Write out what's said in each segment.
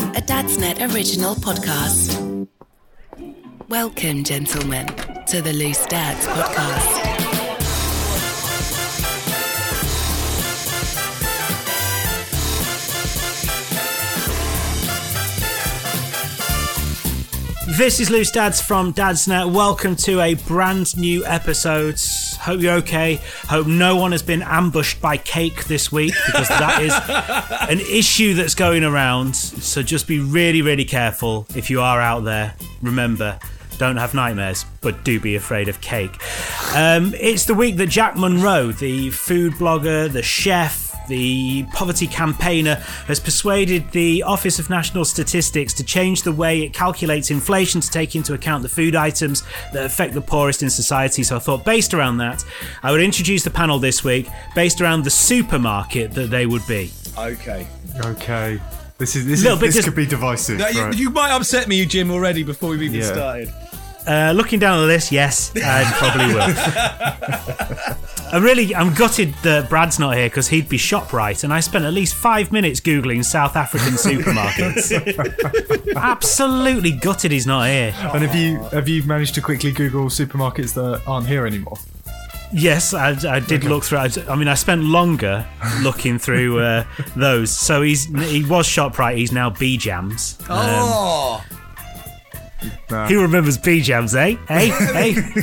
A Dadsnet original podcast. Welcome, gentlemen, to the Loose Dads podcast. This is Loose Dads from Dadsnet. Welcome to a brand new episode. Hope you're okay. Hope no one has been ambushed by cake this week, because that is an issue that's going around. So just be really, really careful if you are out there. Remember, don't have nightmares, but do be afraid of cake. It's the week that Jack Monroe, the food blogger, the chef, the poverty campaigner, has persuaded the Office of National Statistics to change the way it calculates inflation to take into account the food items that affect the poorest in society. So I thought, based around that, I would introduce the panel this week based around the supermarket that they would be. Okay. This could be divisive. No, right? you might upset me, Jim, already before we've even started. Looking down the list, yes, I probably will. I'm gutted that Brad's not here, because he'd be ShopRite, and I spent at least 5 minutes Googling South African supermarkets. Absolutely gutted he's not here. And have you managed to quickly Google supermarkets that aren't here anymore? Yes, I did look through. I spent longer looking through those. So he was ShopRite, he's now B Jams. No. Who remembers B Jams, eh? Hey.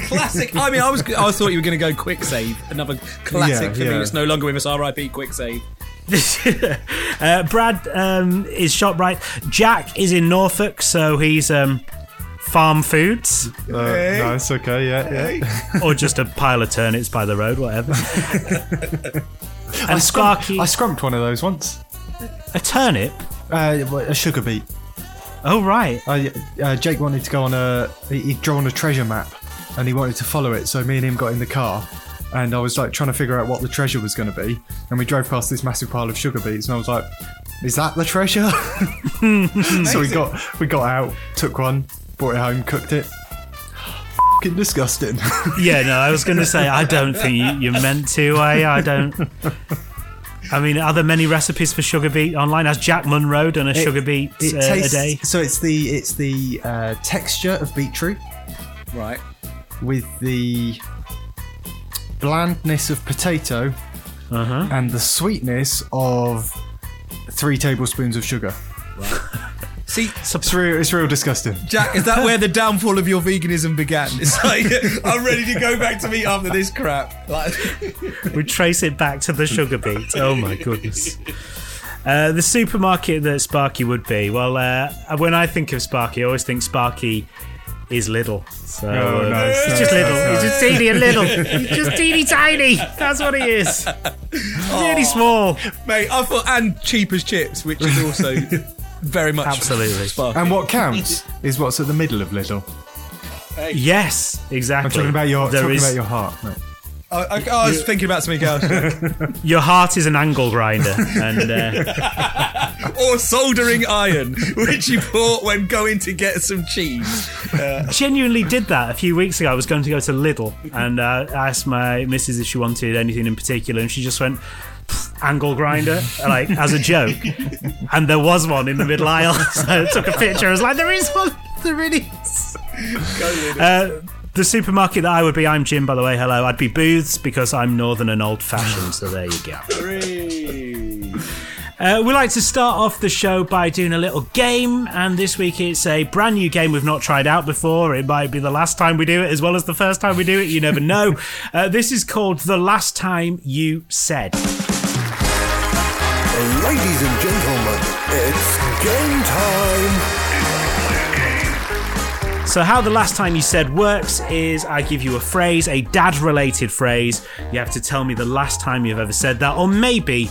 Classic. I mean, I thought you were going to go Quicksave. Another classic for me. It's no longer with us. R.I.P. Quicksave. Brad is ShopRite. Jack is in Norfolk, so he's Farm Foods. No, it's okay. Yeah. Or just a pile of turnips by the road, whatever. And Sparky. I scrumped one of those once. A turnip. A sugar beet. Oh, right. Jake wanted to go on he'd drawn a treasure map and he wanted to follow it. So me and him got in the car and I was like trying to figure out what the treasure was going to be. And we drove past this massive pile of sugar beets and I was like, is that the treasure? So we got out, took one, brought it home, cooked it. F***ing disgusting. Yeah, no, I was going to say, I don't think you're meant to. I don't... I mean, are there many recipes for sugar beet online? Has Jack Monroe done sugar beet a day? So it's the texture of beetroot, right, with the blandness of potato, and the sweetness of 3 tablespoons of sugar. Right. See, it's real disgusting. Jack, is that where the downfall of your veganism began? It's like, I'm ready to go back to meat after this crap. Like... We trace it back to the sugar beet. Oh my goodness. The supermarket that Sparky would be. Well, when I think of Sparky, I always think Sparky is Lidl. So, he's just Lidl. He's just teeny and Lidl. He's just teeny tiny. That's what he is. Really small. Mate, I thought, and cheap as chips, which is also... Very much. Absolutely. Sparky. And what counts is what's at the middle of Lidl. Hey. Yes, exactly. I'm talking about your heart, mate. I was thinking about something else. Your heart is an angle grinder. And, or soldering iron, which you bought when going to get some cheese. Genuinely did that a few weeks ago. I was going to go to Lidl and I asked my missus if she wanted anything in particular and she just went... angle grinder, like as a joke, and there was one in the middle aisle, so I took a picture. I was like, there is one, there really is. The supermarket that I would be, I'm Jim, by the way, hello. I'd be Booths because I'm northern and old fashioned, so there you go. We like to start off the show by doing a little game, and this week it's a brand new game we've not tried out before. It might be the last time we do it as well as the first time we do it. You never know. This is called The Last Time You Said. Ladies and gentlemen, it's game time. So how The Last Time You Said works is I give you a phrase, a dad-related phrase. You have to tell me the last time you've ever said that, or maybe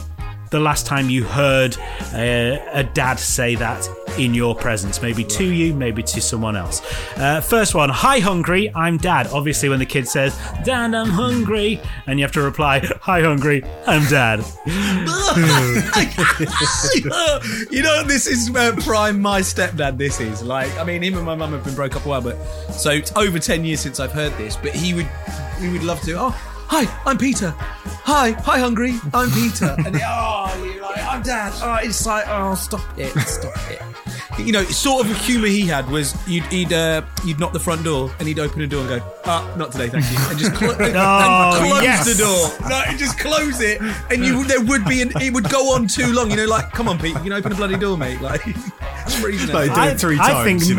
the last time you heard a dad say that in your presence, maybe to you, maybe to someone else. First one, hi hungry, I'm dad. Obviously when the kid says, dad, I'm hungry, and you have to reply, hi hungry, I'm dad. You know, this is prime my stepdad, this is. Like, I mean, him and my mum have been broke up a while, but so it's over 10 years since I've heard this, but he would love to, oh, hi, I'm Peter. Hi, hungry. I'm Peter. And you're like, I'm dad. Oh, it's like, oh, stop it. You know, sort of the humour he had was you'd knock the front door and he'd open the door and go, not today, thank you, and just close the door. No, just close it, and it would go on too long. You know, like, come on, Pete, you can open the bloody door, mate. Like, I'm reading it. Like, do it three times. I think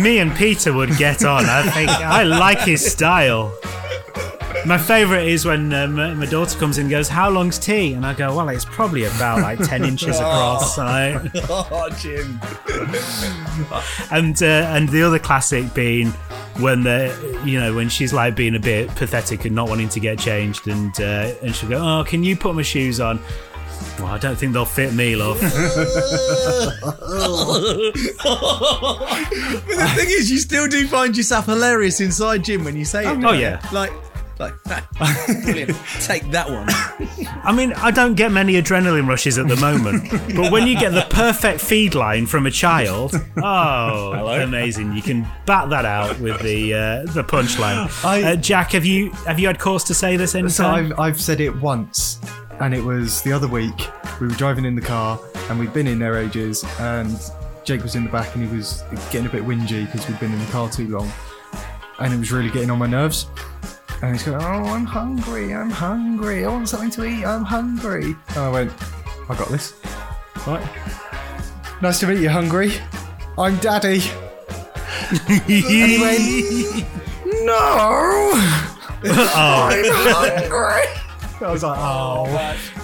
me and Peter would get on. I think I like his style. My favourite is when my daughter comes in and goes, how long's tea? And I go, well, it's probably about like 10 inches across. Jim. And the other classic being when when she's like being a bit pathetic and not wanting to get changed, and she'll go, oh, can you put my shoes on? Well, I don't think they'll fit me, love. But the thing is, you still do find yourself hilarious inside, Jim, when you say it. Oh, yeah. Brilliant. Take that one. I mean, I don't get many adrenaline rushes at the moment, but when you get the perfect feed line from a child, oh, hello? Amazing! You can bat that out with the punchline. Jack, have you had cause to say this anytime? So I've said it once, and it was the other week. We were driving in the car, and we'd been in there ages, and Jake was in the back, and he was getting a bit whingy because we'd been in the car too long, and it was really getting on my nerves. And he's going, oh, I'm hungry. I want something to eat, I'm hungry. And I went, I got this. Right. Nice to meet you, hungry. I'm daddy. And he went, no, I'm hungry. I was like, oh,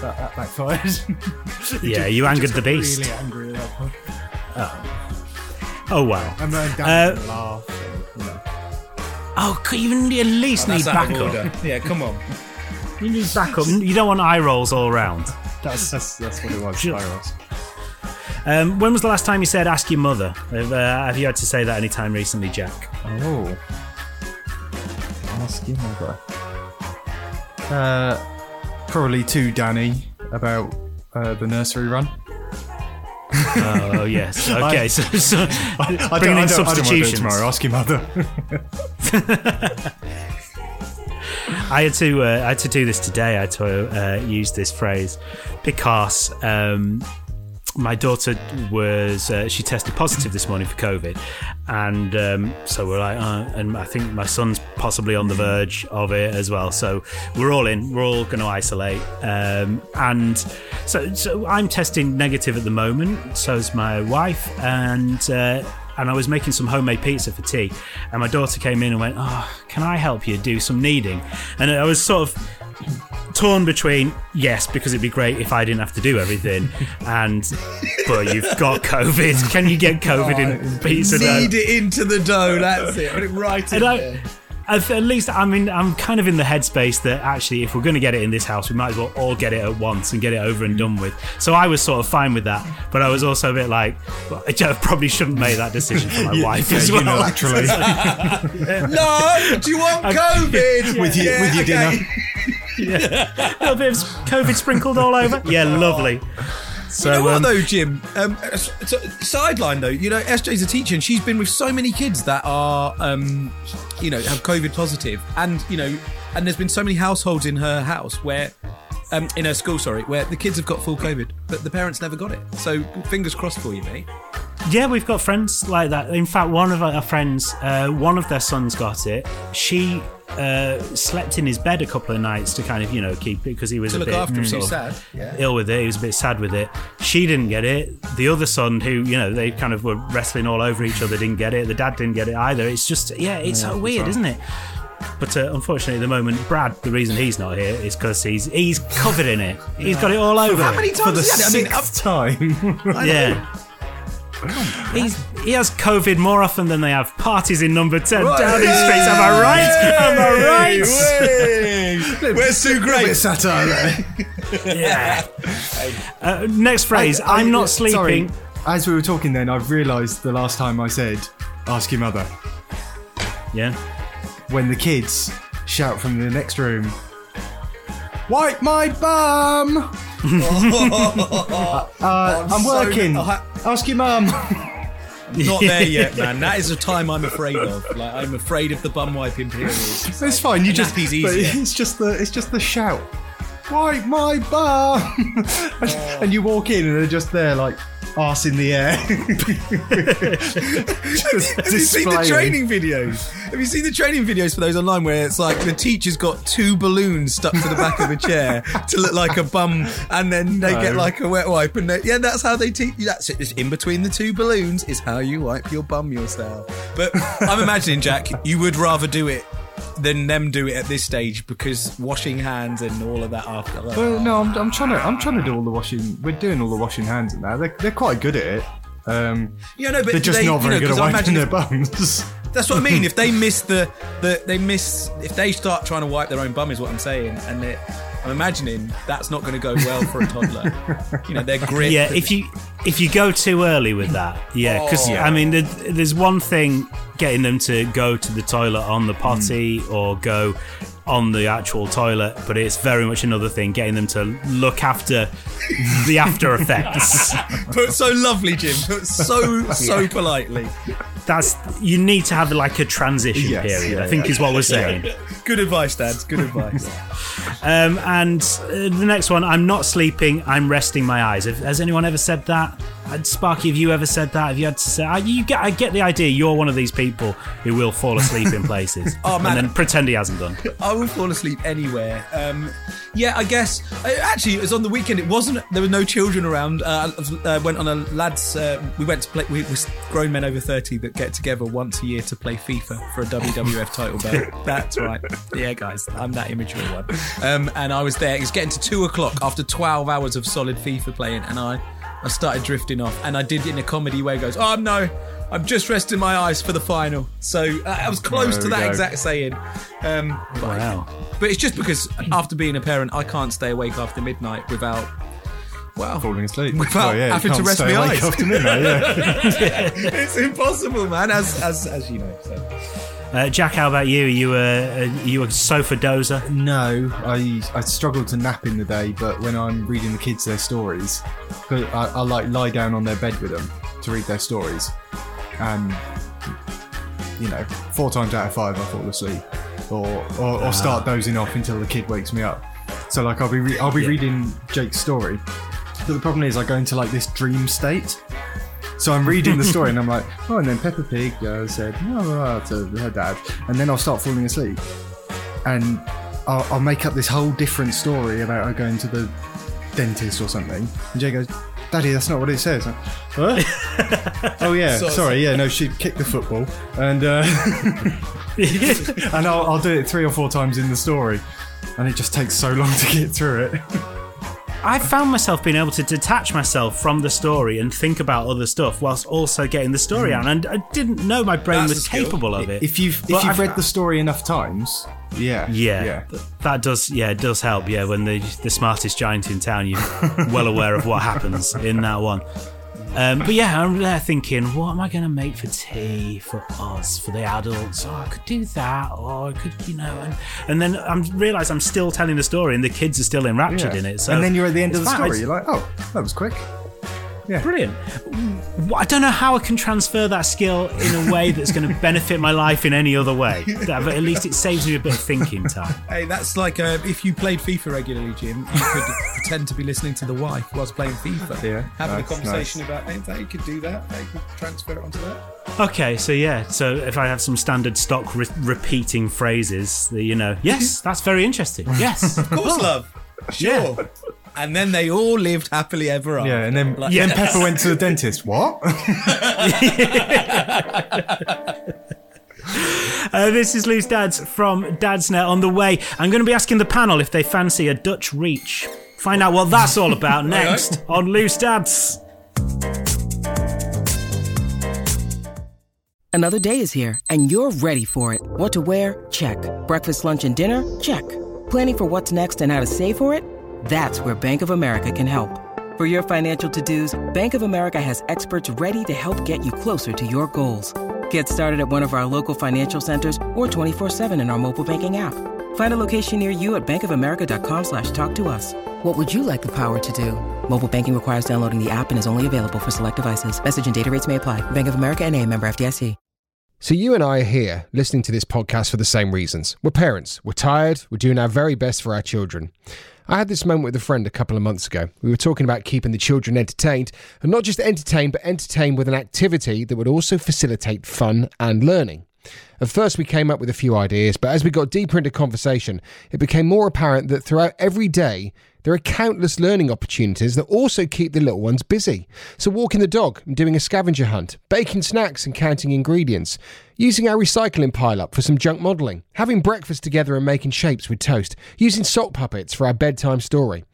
that backfired. Yeah, you angered the beast. Really angry at that point. Oh, wow. I'm not daddy laughing. No. Oh, even at least need backup. Yeah, come on. You need backup. You don't want eye rolls all round. That's what it was. Eye rolls. When was the last time you said "ask your mother"? Have you had to say that any time recently, Jack? Oh, ask your mother. Probably to Danny about the nursery run. Oh yes. Okay. So bringing in substitutions. I don't want to do it tomorrow. Ask your mother. I had to do this today. I had to use this phrase because my daughter was she tested positive this morning for COVID, and so we're like, and I think my son's possibly on the verge of it as well. So we're all in. We're all going to isolate, and so I'm testing negative at the moment. So is my wife, and I was making some homemade pizza for tea, and my daughter came in and went, oh, can I help you do some kneading? And I was sort of torn between yes, because it'd be great if I didn't have to do everything, and but you've got COVID. Can you get COVID in pizza dough? Knead it into the dough. That's it. Put it right in there. At least, I mean, I'm kind of in the headspace that actually, if we're going to get it in this house, we might as well all get it at once and get it over and done with. So I was sort of fine with that, but I was also a bit like, well, I probably shouldn't make that decision for my wife as well. Naturally. No, do you want COVID with your dinner? Yeah, a little bit of COVID sprinkled all over. Yeah, lovely. So, you know what though, Jim? Sideline though, you know, SJ's a teacher and she's been with so many kids that are, have COVID positive, and you know, and there's been so many households in her house where, in her school, sorry, where the kids have got full COVID, but the parents never got it. So fingers crossed for you, mate. Yeah, we've got friends like that. In fact, one of our friends, one of their sons got it. She slept in his bed a couple of nights to kind of, you know, keep it, because he was a bit ill with it. He was a bit sad with it. She didn't get it. The other son, who, you know, they kind of were wrestling all over each other, didn't get it. The dad didn't get it either. It's just, it's so weird, isn't it? But unfortunately, at the moment, Brad, the reason he's not here is because he's covered in it. He's got it all over. How many times for the sixth time? He has COVID more often than they have parties in number 10 Downing Street. Am I right? Where's Sue Gray? A bit of satire there. Next phrase, I'm not sleeping. Sorry. As we were talking then, I've realised the last time I said, ask your mother. Yeah. When the kids shout from the next room, wipe my bum! I'm working. Ask your mum. I'm not there yet, man. That is a time I'm afraid of. Like, I'm afraid of the bum wiping period. It's like, fine. You just it's just the shout. Wipe my bum! And you walk in and they're just there like, arse in the air. Have you seen the training videos? Have you seen the training videos for those online where it's like the teacher's got two balloons stuck to the back of the chair to look like a bum, and then they get like a wet wipe, and that's how they teach you. That's it. It's in between the two balloons is how you wipe your bum yourself. But I'm imagining, Jack, you would rather do it than them do it at this stage, because washing hands and all of that after. Like, well, no, I'm trying to do all the washing. We're doing all the washing hands and that. They're quite good at it. But they're just not very good at wiping their bums. That's what I mean. If they miss if they start trying to wipe their own bum, is what I'm saying. And I'm imagining that's not going to go well for a toddler. You know, their grip. Yeah, if you go too early with that, I mean, there's one thing getting them to go to the toilet on the potty or go on the actual toilet, but it's very much another thing getting them to look after the after effects. Put so lovely, Jim. Put so politely. You need to have like a transition period, I think is what we're saying. Yeah. Good advice, Dad. Good advice. And the next one, I'm not sleeping, I'm resting my eyes. Has anyone ever said that? Sparky, have you ever said that? Have you had to say? I get the idea. You're one of these people who will fall asleep in places, and then pretend he hasn't done. I will fall asleep anywhere. I guess. Actually, it was on the weekend. It wasn't. There were no children around. I went on a lads. We went to play. We were grown men over 30 that get together once a year to play FIFA for a WWF title belt. That's right. Yeah, guys, I'm that immature one. And I was there. It was getting to 2:00 after 12 hours of solid FIFA playing, and I started drifting off, and I did it in a comedy way. It goes, I'm just resting my eyes for the final. So I was close to that exact saying. Wow. But it's just because after being a parent, I can't stay awake after midnight without... Wow. Falling asleep. Without having to rest my eyes. After midnight, It's impossible, man, as you know. So. Jack, how about you? Are you a sofa dozer? No, I struggle to nap in the day, but when I'm reading the kids their stories, I like lie down on their bed with them to read their stories, and 4 times out of 5 I fall asleep or start dozing off until the kid wakes me up. So like I'll be reading Jake's story, but the problem is I go into like this dream state. So I'm reading the story and I'm like, and then Peppa Pig said to her dad, and then I'll start falling asleep, and I'll make up this whole different story about her going to the dentist or something. And Jay goes, "Daddy, that's not what it says." I'm like, huh? She kicked the football, and and I'll do it 3 or 4 times in the story, and it just takes so long to get through it. I found myself being able to detach myself from the story and think about other stuff whilst also getting the story out, and I didn't know my brain was capable of it. If you've read the story enough times, that does it does help. Yeah, when the smartest giant in town, you're well aware of what happens in that one. I'm there thinking, what am I going to make for tea for us, for the adults? Oh, I could do that, or I could, And then I realise I'm still telling the story and the kids are still enraptured in it. So and then you're at the end of the story. You're like, oh, that was quick. Yeah. Brilliant. I don't know how I can transfer that skill in a way that's going to benefit my life in any other way. But at least it saves me a bit of thinking time. Hey, that's like if you played FIFA regularly, Jim, you could pretend to be listening to the wife whilst playing FIFA. Yeah, having a conversation about things. That you could do that. You could transfer it onto that. Okay, so if I have some standard stock repeating phrases, that, you know, yes, that's very interesting. Yes, of course, love. Sure. Yeah. And then they all lived happily ever after. Yeah, and then then Peppa went to the dentist. What? This is Loose Dads from Dadsnet. On the way, I'm going to be asking the panel if they fancy a Dutch reach. Find out what that's all about next on Loose Dads. Another day is here, and you're ready for it. What to wear? Check. Breakfast, lunch, and dinner? Check. Planning for what's next and how to save for it? That's where Bank of America can help. For your financial to-dos, Bank of America has experts ready to help get you closer to your goals. Get started at one of our local financial centers or 24/7 in our mobile banking app. Find a location near you at bankofamerica.com/talktous. What would you like the power to do? Mobile banking requires downloading the app and is only available for select devices. Message and data rates may apply. Bank of America NA, member FDIC. So you and I are here listening to this podcast for the same reasons. We're parents. We're tired. We're doing our very best for our children. I had this moment with a friend a couple of months ago. We were talking about keeping the children entertained, and not just entertained, but entertained with an activity that would also facilitate fun and learning. At first, we came up with a few ideas, but as we got deeper into conversation, it became more apparent that throughout every day, there are countless learning opportunities that also keep the little ones busy. So walking the dog and doing a scavenger hunt, baking snacks and counting ingredients, using our recycling pile-up for some junk modelling, having breakfast together and making shapes with toast, using sock puppets for our bedtime story.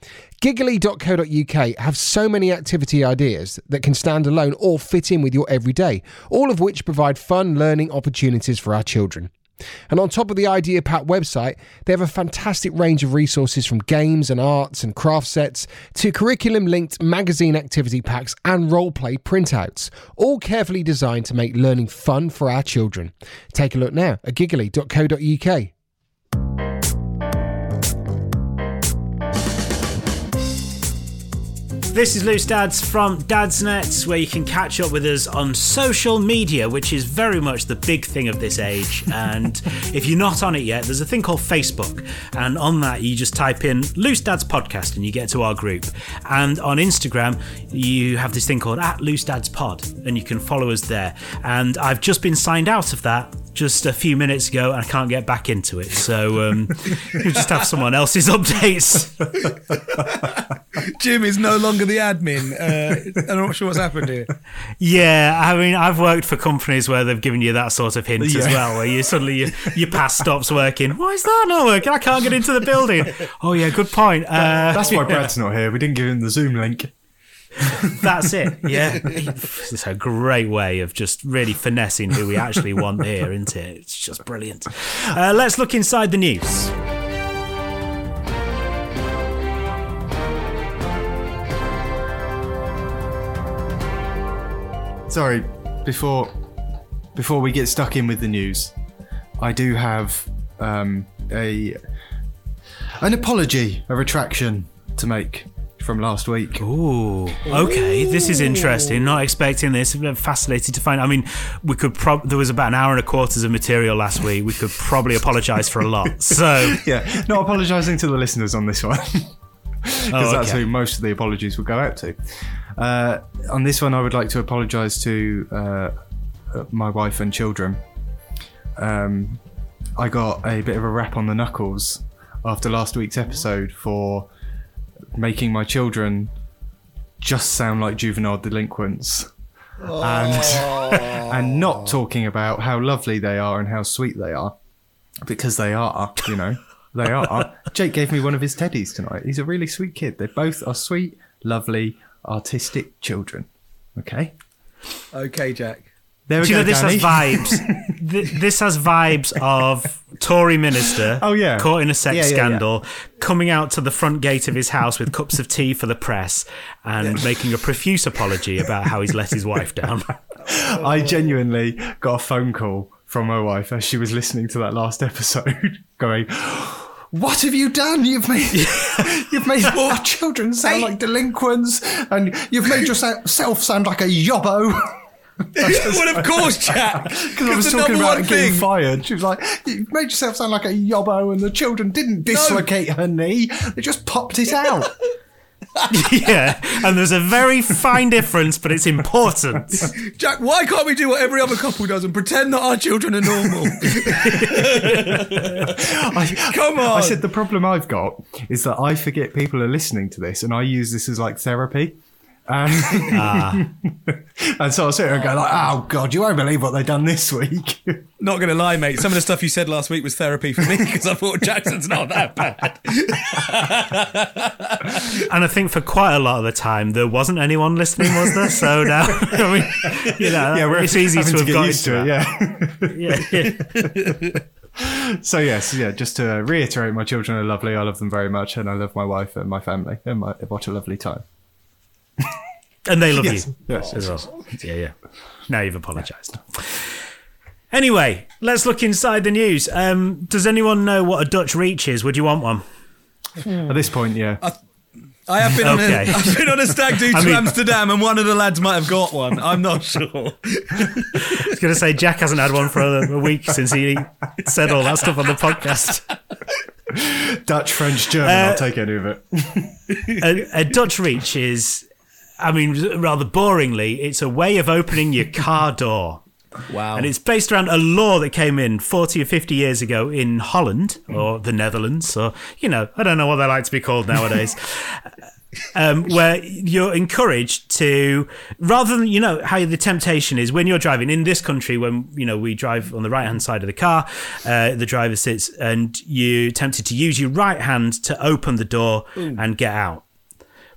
Giggly.co.uk have so many activity ideas that can stand alone or fit in with your everyday, all of which provide fun learning opportunities for our children. And on top of the Idea Pack website, they have a fantastic range of resources from games and arts and craft sets to curriculum-linked magazine activity packs and role-play printouts, all carefully designed to make learning fun for our children. Take a look now at giggly.co.uk. This is Loose Dads from Dadsnet, where you can catch up with us on social media, which is very much the big thing of this age. And if you're not on it yet, there's a thing called Facebook. And on that, you just type in Loose Dads Podcast and you get to our group. And on Instagram, you have this thing called @LooseDadsPod, and you can follow us there. And I've just been signed out of that just a few minutes ago, and I can't get back into it. So you'll just have someone else's updates. Jim is no longer the admin. I'm not sure what's happened here. Yeah, I mean, I've worked for companies where they've given you that sort of hint as well, where you suddenly your pass stops working. Why is that not working? I can't get into the building. Oh, yeah, good point. That's why Brad's not here. We didn't give him the Zoom link. That's it, yeah. It's a great way of just really finessing who we actually want here, isn't it? It's just brilliant. Let's look inside the news. Sorry, before we get stuck in with the news, I do have an apology, a retraction to make from last week. Ooh, okay, this is interesting. Not expecting this. I'm fascinated to find. I mean, we could. There was about an hour and a quarter of material last week. We could probably apologise for a lot. So yeah, not apologising to the listeners on this one, because that's who most of the apologies will go out to. On this one, I would like to apologise to my wife and children. I got a bit of a rap on the knuckles after last week's episode for making my children just sound like juvenile delinquents and not talking about how lovely they are and how sweet they are, because they are, you know, they are. Jake gave me one of his teddies tonight. He's a really sweet kid. They both are sweet, lovely, artistic children. Okay, Jack. There we go, Danny. Do you know this has vibes? This has vibes of Tory minister caught in a sex scandal, coming out to the front gate of his house with cups of tea for the press and making a profuse apology about how he's let his wife down. I genuinely got a phone call from my wife as she was listening to that last episode going, what have you done? You've made our children sound like delinquents, and you've made yourself sound like a yobbo. Well, of course, Jack. Because I was talking about getting fired. She was like, you made yourself sound like a yobbo, and the children didn't dislocate her knee. They just popped it out. Yeah, and there's a very fine difference, but it's important. Jack, why can't we do what every other couple does and pretend that our children are normal? Come on. I said the problem I've got is that I forget people are listening to this, and I use this as like therapy. And so I'll sit here and go like, oh God, you won't believe what they've done this week. Not going to lie, mate, some of the stuff you said last week was therapy for me, because I thought Jackson's not that bad. And I think for quite a lot of the time there wasn't anyone listening, was there? So now, I mean, you know, yeah, it's easy to have got used to it. Yeah. So yes, just to reiterate, my children are lovely, I love them very much, and I love my wife and my family, and what a lovely time. And they love you. Yes, as well. Yeah. Now you've apologised. Anyway, let's look inside the news. Does anyone know what a Dutch reach is? Would you want one? At this point, yeah. I have been I've been on a stag do to Amsterdam, and one of the lads might have got one. I'm not sure. I was going to say, Jack hasn't had one for a week since he said all that stuff on the podcast. Dutch, French, German, I'll take any of it. A Dutch reach is, I mean, rather boringly, it's a way of opening your car door. Wow. And it's based around a law that came in 40 or 50 years ago in Holland, or the Netherlands, or, you know, I don't know what they like to be called nowadays, where you're encouraged to, rather than, you know, how the temptation is when you're driving in this country, when, you know, we drive on the right-hand side of the car, the driver sits, and you're tempted to use your right hand to open the door and get out.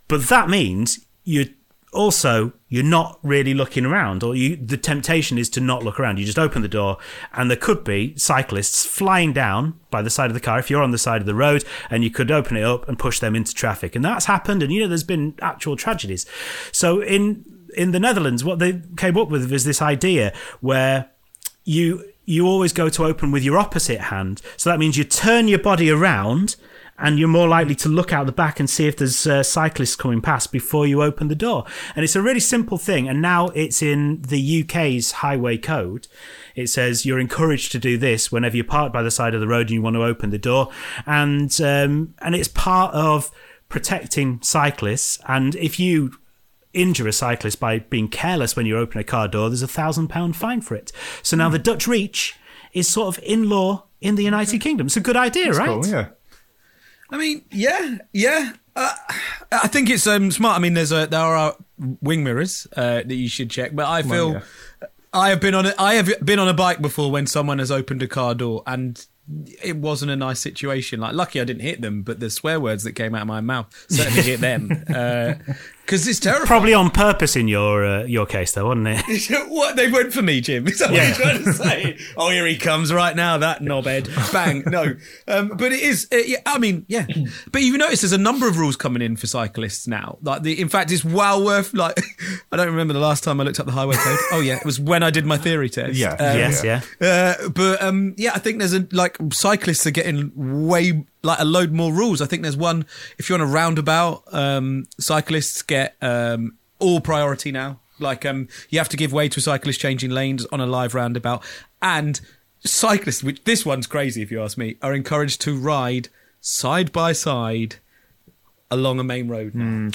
But that means you're not really looking around, or the temptation is to not look around. You just open the door, and there could be cyclists flying down by the side of the car if you're on the side of the road, and you could open it up and push them into traffic. And that's happened, and, you know, there's been actual tragedies. So in the Netherlands, what they came up with was this idea where you always go to open with your opposite hand. So that means you turn your body around, and you're more likely to look out the back and see if there's cyclists coming past before you open the door. And it's a really simple thing. And now it's in the UK's highway code. It says you're encouraged to do this whenever you're parked by the side of the road and you want to open the door. And it's part of protecting cyclists. And if you injure a cyclist by being careless when you open a car door, there's a £1,000 fine for it. So now the Dutch reach is sort of in law in the United Kingdom. It's a good idea, that's right? Cool, yeah. I mean, yeah. I think it's smart. I mean, there are wing mirrors that you should check, but I feel I have been on a bike before when someone has opened a car door, and it wasn't a nice situation. Like, lucky I didn't hit them, but the swear words that came out of my mouth certainly hit them, because it's terrifying. Probably on purpose in your case, though, wasn't it? What, they went for me, Jim? Is that what you're trying to say? Oh, here he comes right now, that knobhead! Bang! No, but it is. But you've noticed there's a number of rules coming in for cyclists now. Like, in fact, it's well worth. Like, I don't remember the last time I looked up the highway code. Oh yeah, it was when I did my theory test. Yeah. I think there's cyclists are getting a load more rules. I think there's one, if you're on a roundabout, cyclists get all priority now. Like, you have to give way to a cyclist changing lanes on a live roundabout. And cyclists, which this one's crazy if you ask me, are encouraged to ride side by side along a main road now.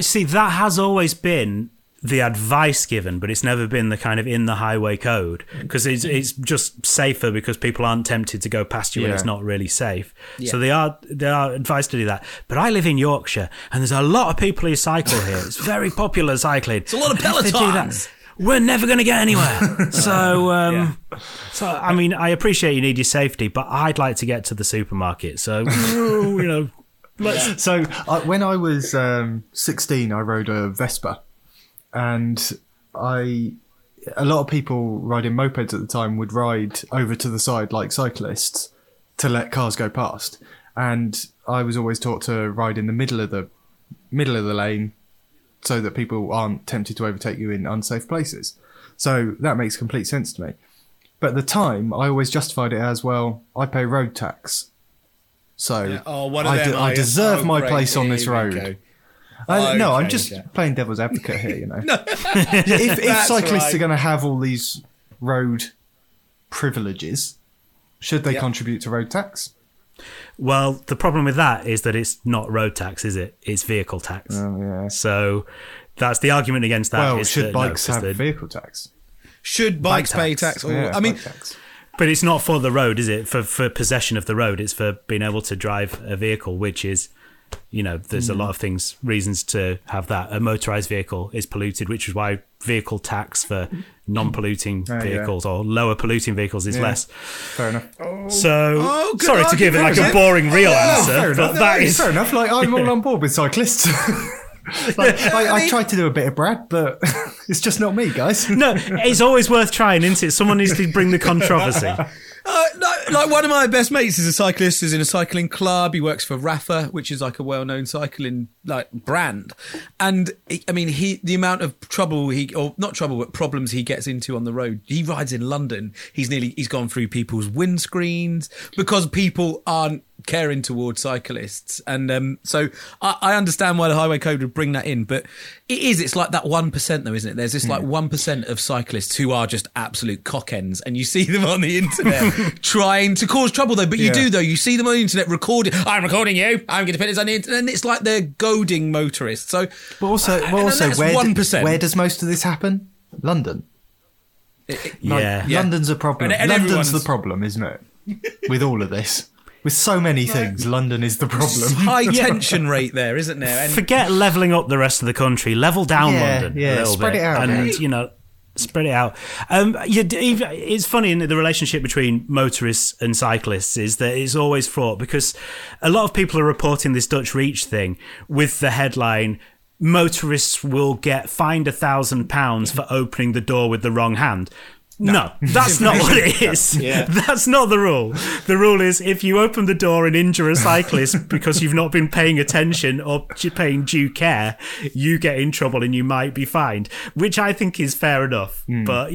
See, that has always been the advice given, but it's never been the kind of in the highway code, because it's just safer, because people aren't tempted to go past you when it's not really safe. Yeah. So they are advised to do that. But I live in Yorkshire, and there's a lot of people who cycle here. It's very popular cycling. It's a lot of pelotons. We're never going to get anywhere. So I mean, I appreciate you need your safety, but I'd like to get to the supermarket. So, you know. So when I was 16, I rode a Vespa. And a lot of people riding mopeds at the time would ride over to the side like cyclists to let cars go past. And I was always taught to ride in the middle of the lane so that people aren't tempted to overtake you in unsafe places. So that makes complete sense to me. But at the time, I always justified it as, well, I pay road tax. So I deserve my place on this road. I'm just playing devil's advocate here, you know. If cyclists are going to have all these road privileges, should they contribute to road tax? Well, the problem with that is that it's not road tax, is it? It's vehicle tax. Oh, yeah. So that's the argument against that. Well, should bikes have vehicle tax? Should bikes pay tax? But it's not for the road, is it? For possession of the road. It's for being able to drive a vehicle, which is, there's a lot of reasons to have that. A motorised vehicle is polluted, which is why vehicle tax for non-polluting vehicles or lower polluting vehicles is less. Fair enough. Sorry to give it a boring real answer, but that is... Fair enough. I'm all on board with cyclists. I tried to do a bit of Brad, but it's just not me, guys. No, it's always worth trying, isn't it? Someone needs to bring the controversy. One of my best mates is a cyclist, is in a cycling club. He works for Rafa, which is a well-known cycling brand. And the amount of problems he gets into on the road. He rides in London. He's gone through people's windscreens because people aren't caring towards cyclists. And so I understand why the highway code would bring that in, but it's like that 1% though, isn't it? There's this 1% of cyclists who are just absolute cockends, and you see them on the internet trying to cause trouble though, but you do though, you see them on the internet recording, I'm recording you, I'm going to put this on the internet, and it's like they're goading motorists. So, but also that's 1%. Where does most of this happen? London. London's a problem. And London's the problem, isn't it? With all of this. With so many things, London is the problem. High tension rate there, isn't there? And forget levelling up the rest of the country. Level down London a little bit. It out. And, spread it out. It's funny, in the relationship between motorists and cyclists is that it's always fraught, because a lot of people are reporting this Dutch Reach thing with the headline, motorists will get fined £1,000 for opening the door with the wrong hand. No, that's not what it is. That's not the rule. The rule is if you open the door and injure a cyclist because you've not been paying attention or paying due care, you get in trouble and you might be fined, which I think is fair enough. Mm. But,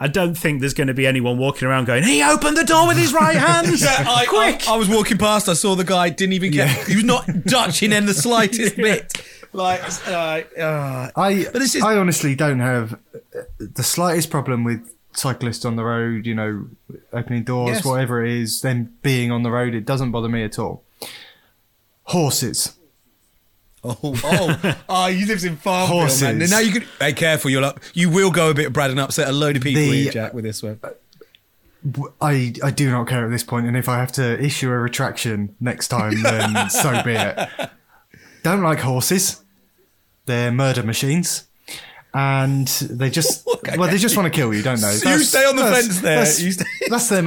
I don't think there's going to be anyone walking around going, he opened the door with his right hand. Quick! I was walking past, I saw the guy, didn't even care. He was not Dutching in the slightest bit. I honestly don't have the slightest problem with cyclists on the road, opening doors, whatever it is, them being on the road. It doesn't bother me at all. Horses. You live in Farm Foods, man. And now you can be careful. You will go a bit Brad and upset a load of people, Jack, with this one. I do not care at this point, and if I have to issue a retraction next time, then so be it. Don't like horses. They're murder machines. And they just they just want to kill you, don't they? So you stay on the fence there. That's their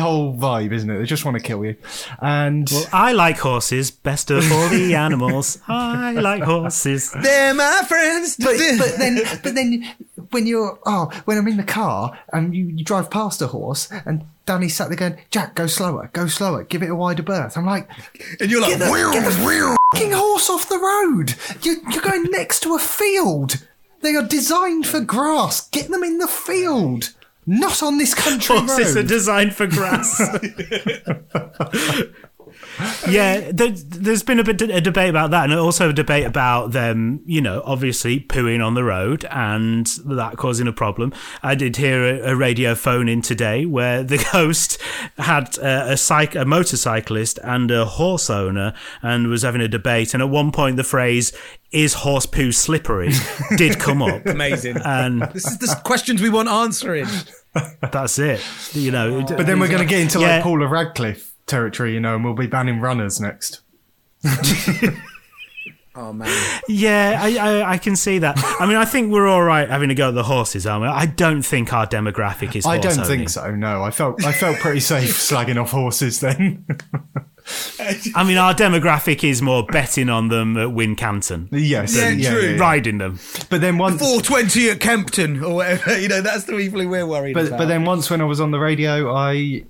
whole vibe, isn't it? They just want to kill you. And I like horses, best of all the animals. I like horses. They're my friends. But then when I'm in the car and you drive past a horse and Danny's sat there going, Jack, go slower, give it a wider berth. I'm like, and you're like, get the fucking horse off the road. You're going next to a field. They are designed for grass. Get them in the field, not on this country road. Horses are designed for grass. Yeah, there's been a debate about that, and also a debate about them, obviously pooing on the road and that causing a problem. I did hear a radio phone-in today where the host had a motorcyclist and a horse owner and was having a debate, and at one point the phrase, is horse poo slippery, did come up. Amazing. And this is the questions we want answering. That's it. But then we're going to get into Paula Radcliffe territory, and we'll be banning runners next. Oh, man. Yeah, I can see that. I think we're all right having a go at the horses, aren't we? I don't think our demographic is horse owning. I don't think so, no. I felt pretty safe slagging off horses then. Our demographic is more betting on them at Wincanton. Yes. Yeah, true. Yeah. Riding them. But then once... 420 at Kempton or whatever. That's the people who we're worried about. But then once when I was on the radio, I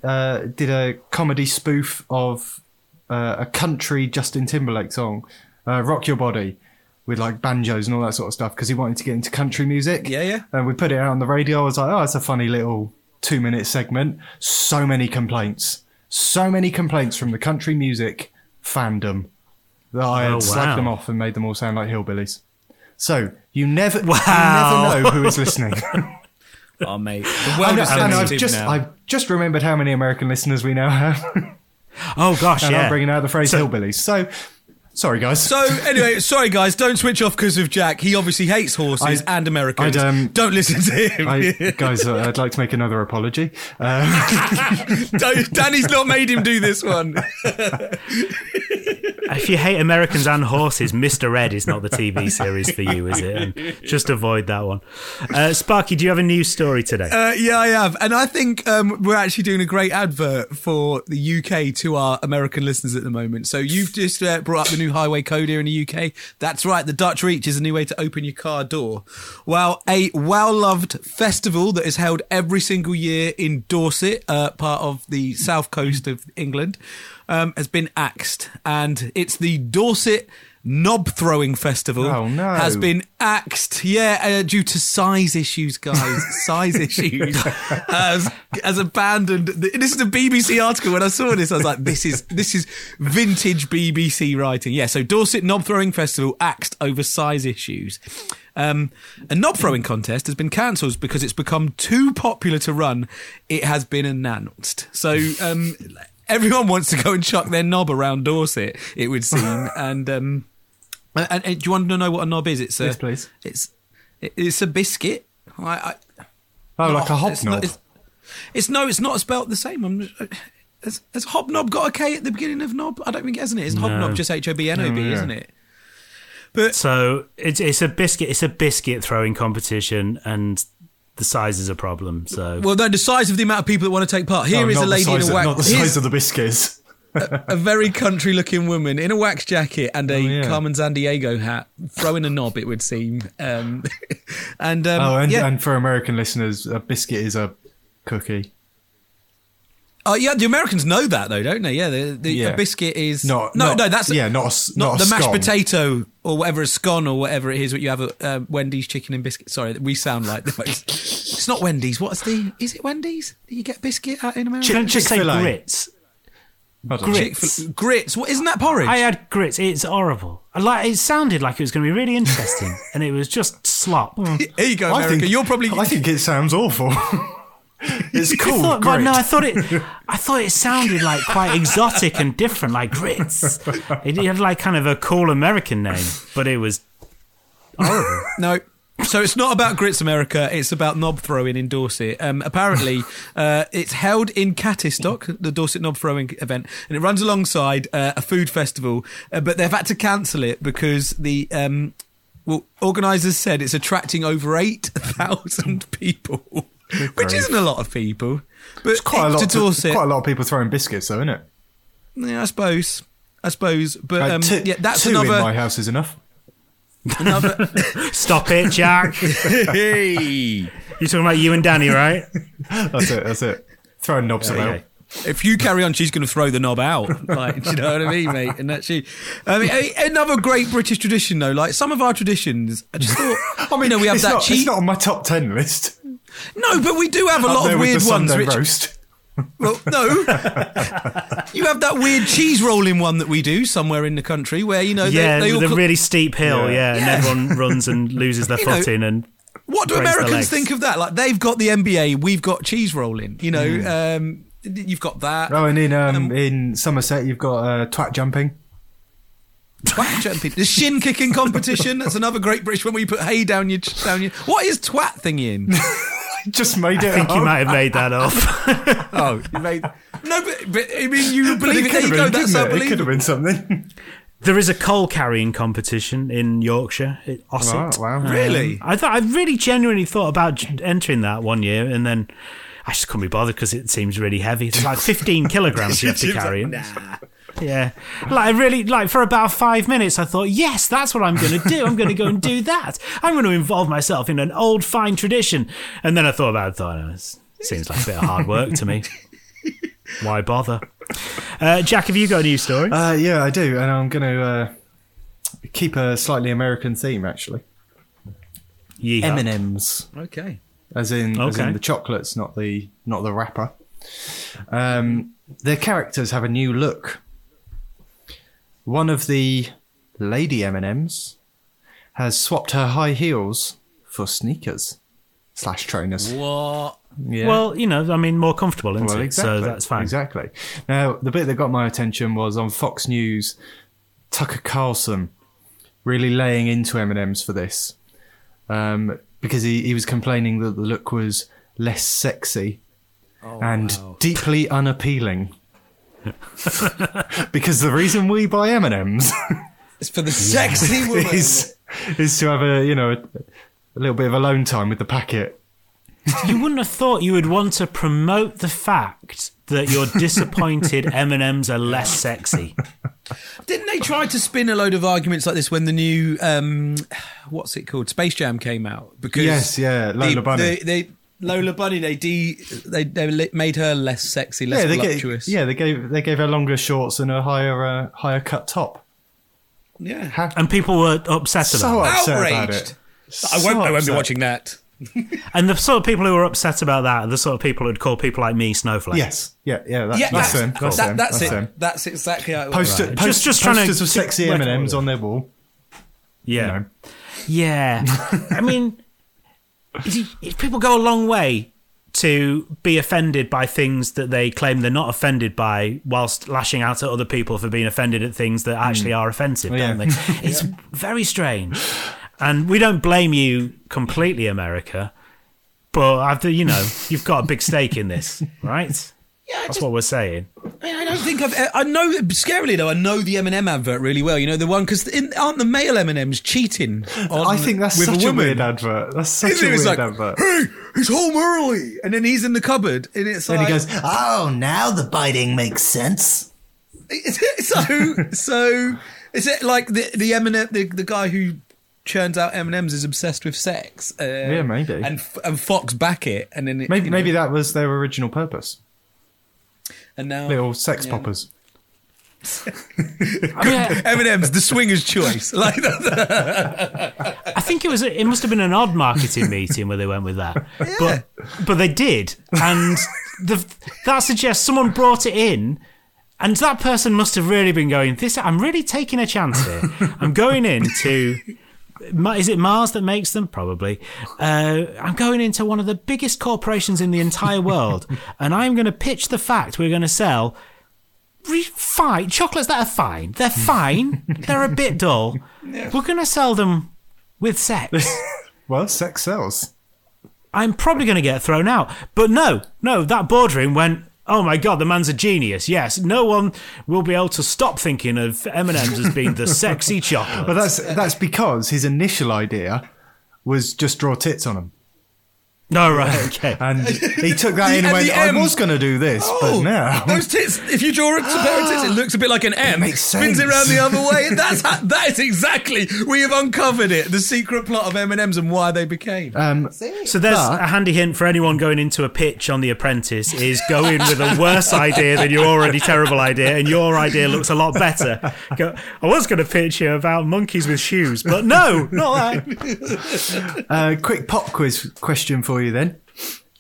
did a comedy spoof of a country Justin Timberlake song, Rock Your Body, with banjos and all that sort of stuff, because he wanted to get into country music. Yeah, yeah. And we put it out on the radio. I was like, it's a funny little 2-minute segment. So many complaints. so many complaints from the country music fandom that I had slagged them off and made them all sound like hillbillies. So you never know who is listening. Oh, mate. The world is I've just remembered how many American listeners we now have. Oh, gosh, and I'm bringing out the phrase hillbillies. So, sorry, guys. So, anyway, sorry, guys. Don't switch off because of Jack. He obviously hates horses and Americans. Don't listen to him. Guys, I'd like to make another apology. Danny's not made him do this one. If you hate Americans and horses, Mr. Ed is not the TV series for you, is it? And just avoid that one. Sparky, do you have a news story today? Yeah, I have. And I think we're actually doing a great advert for the UK to our American listeners at the moment. So you've just brought up the new highway code here in the UK. That's right. The Dutch Reach is a new way to open your car door. Well, a well-loved festival that is held every single year in Dorset, part of the south coast of England, has been axed, and it's the Dorset Knob Throwing Festival. Oh no! Has been axed, due to size issues, guys. Size issues has abandoned. This is a BBC article. When I saw this, I was like, "This is vintage BBC writing." Yeah. So Dorset Knob Throwing Festival axed over size issues. A knob throwing contest has been cancelled because it's become too popular to run. It has been announced. So. Everyone wants to go and chuck their knob around Dorset, it would seem. And do you want to know what a knob is? It's yes, please. It's a biscuit. Like a hobnob. It's not spelt the same. Has hobnob got a K at the beginning of knob? I don't think it hasn't it. It's hobnob, just HOBNOB, isn't it? But so it's a biscuit. It's a biscuit throwing competition, and. The size is a problem. So the size of the amount of people that want to take part. Here is a lady in a wax... Not the size of the biscuits. a very country-looking woman in a wax jacket and Carmen Sandiego hat, throwing a knob, it would seem. And for American listeners, a biscuit is a cookie. Oh, yeah, the Americans know that, though, don't they? Yeah, the biscuit is... Not a mashed potato or whatever, a scone or whatever it is, what you have at Wendy's chicken and biscuit. Sorry, we sound like the most... It's not Wendy's. Is it Wendy's? Do you get biscuit out in America? Chick-fil-A. Grits. What, isn't that porridge? I had grits. It's horrible. It sounded like it was going to be really interesting, and it was just slop. Here you go, America. I think it sounds awful. It's cool. I thought it sounded like quite exotic and different, like grits. It had like kind of a cool American name, but it was horrible. No. So it's not about Grits America, it's about knob throwing in Dorset. Apparently, it's held in Cattistock, the Dorset knob throwing event, and it runs alongside a food festival, but they've had to cancel it because the... organisers said it's attracting over 8,000 people. Which isn't a lot of people, but it's quite a lot of people throwing biscuits, though, isn't it? Yeah, I suppose. But that's two another. In my house is enough. Another. Stop it, Jack. Hey, you're talking about you and Danny, right? That's it. Throwing knobs around. If you carry on, she's going to throw the knob out. Like, do you know what I mean, mate? And that's she. I mean, another great British tradition, though. Like some of our traditions, I just thought. I mean, we have that cheat. It's not on my top 10 list. No, but we do have a lot of weird ones. Roast. Well, no. You have that weird cheese rolling one that we do somewhere in the country where, you know... They all really steep hill, and everyone runs and loses their footing and... What do Americans think of that? Like, they've got the NBA, we've got cheese rolling, you know. Yeah. You've got that. Oh, and in Somerset, you've got twat jumping. Twat jumping. The shin kicking competition. That's another great British one where you put hay down your. What is twat thing in? Just made it. I think you might have made that up. Oh, you made. No, but I mean, you believe it. There you go. That's unbelievable. It could have been something. There is a coal carrying competition in Yorkshire, at Ossett. Wow! Really? I really genuinely thought about entering that one year, and then. I just couldn't be bothered because it seems really heavy. It's like 15 kilograms you have to carry. Yeah. Really, for about 5 minutes, I thought, yes, that's what I'm going to do. I'm going to go and do that. I'm going to involve myself in an old, fine tradition. And then I thought about it. I thought, no, it seems like a bit of hard work to me. Why bother? Jack, have you got a news story? Yeah, I do. And I'm going to keep a slightly American theme, actually. Yeehaw. M&Ms. Okay. As in the chocolates, not the wrapper. Their characters have a new look. One of the lady M&Ms has swapped her high heels for sneakers / trainers. What? Yeah. Well, you know, I mean, more comfortable, isn't it? Exactly. So that's fine. Exactly. Now, the bit that got my attention was on Fox News, Tucker Carlson really laying into M&Ms for this, because he was complaining that the look was less sexy and deeply unappealing. Because the reason we buy M&Ms is for the sexy woman. Is to have a little bit of alone time with the packet. You wouldn't have thought you would want to promote the fact that you're disappointed M&Ms are less sexy. Didn't they try to spin a load of arguments like this when the new, what's it called, Space Jam came out? Because Lola Bunny. They made her less sexy, less voluptuous. They gave her longer shorts and a higher cut top. Yeah, and people were upset about it. So outraged. I won't be watching that. And the sort of people who were upset about that are the sort of people who'd call people like me snowflakes. Yes, that's them. That's exactly how it was. Just trying to posters of sexy M&Ms on their wall. Yeah, I mean, people go a long way to be offended by things that they claim they're not offended by, whilst lashing out at other people for being offended at things that actually are offensive, don't they? It's very strange. And we don't blame you completely, America, but after, you've got a big stake in this, right? Yeah, that's what we're saying. I don't think I know, scarily though, I know the M&M advert really well. You know, the one, because aren't the male M&Ms cheating? I think that's such a weird advert. That's such a weird advert. Hey, he's home early. And then he's in the cupboard. And it's like, and he goes, oh, now the biting makes sense. So is it like the M&M, the guy who churns out M&Ms is obsessed with sex? Yeah, maybe. And Fox back it. And then maybe that was their original purpose. And now, little sex poppers. M&M's, the swinger's choice. Like that. I think it must have been an odd marketing meeting where they went with that. Yeah. But they did. And that suggests someone brought it in, and that person must have really been going, I'm really taking a chance here. I'm going into... Is it Mars that makes them? Probably. I'm going into one of the biggest corporations in the entire world, and I'm going to pitch the fact we're going to sell fine chocolates that are fine. They're fine. They're a bit dull. Yeah. We're going to sell them with sex. Well, sex sells. I'm probably going to get thrown out. But no, that boardroom went, oh my God, the man's a genius. Yes, no one will be able to stop thinking of M&M's as being the sexy chocolate. But that's because his initial idea was just draw tits on them. No, right, okay. And he took that in and went, I was going to do this, but now... Those tits, if you draw a pair of tits, it looks a bit like an M. It makes sense. Spins it around the other way, and that is exactly, we have uncovered it, the secret plot of M&Ms and why they became. So there's a handy hint for anyone going into a pitch on The Apprentice is go in with a worse idea than your already terrible idea, and your idea looks a lot better. Go, I was going to pitch you about monkeys with shoes, but no, not that. Quick pop quiz question for you then.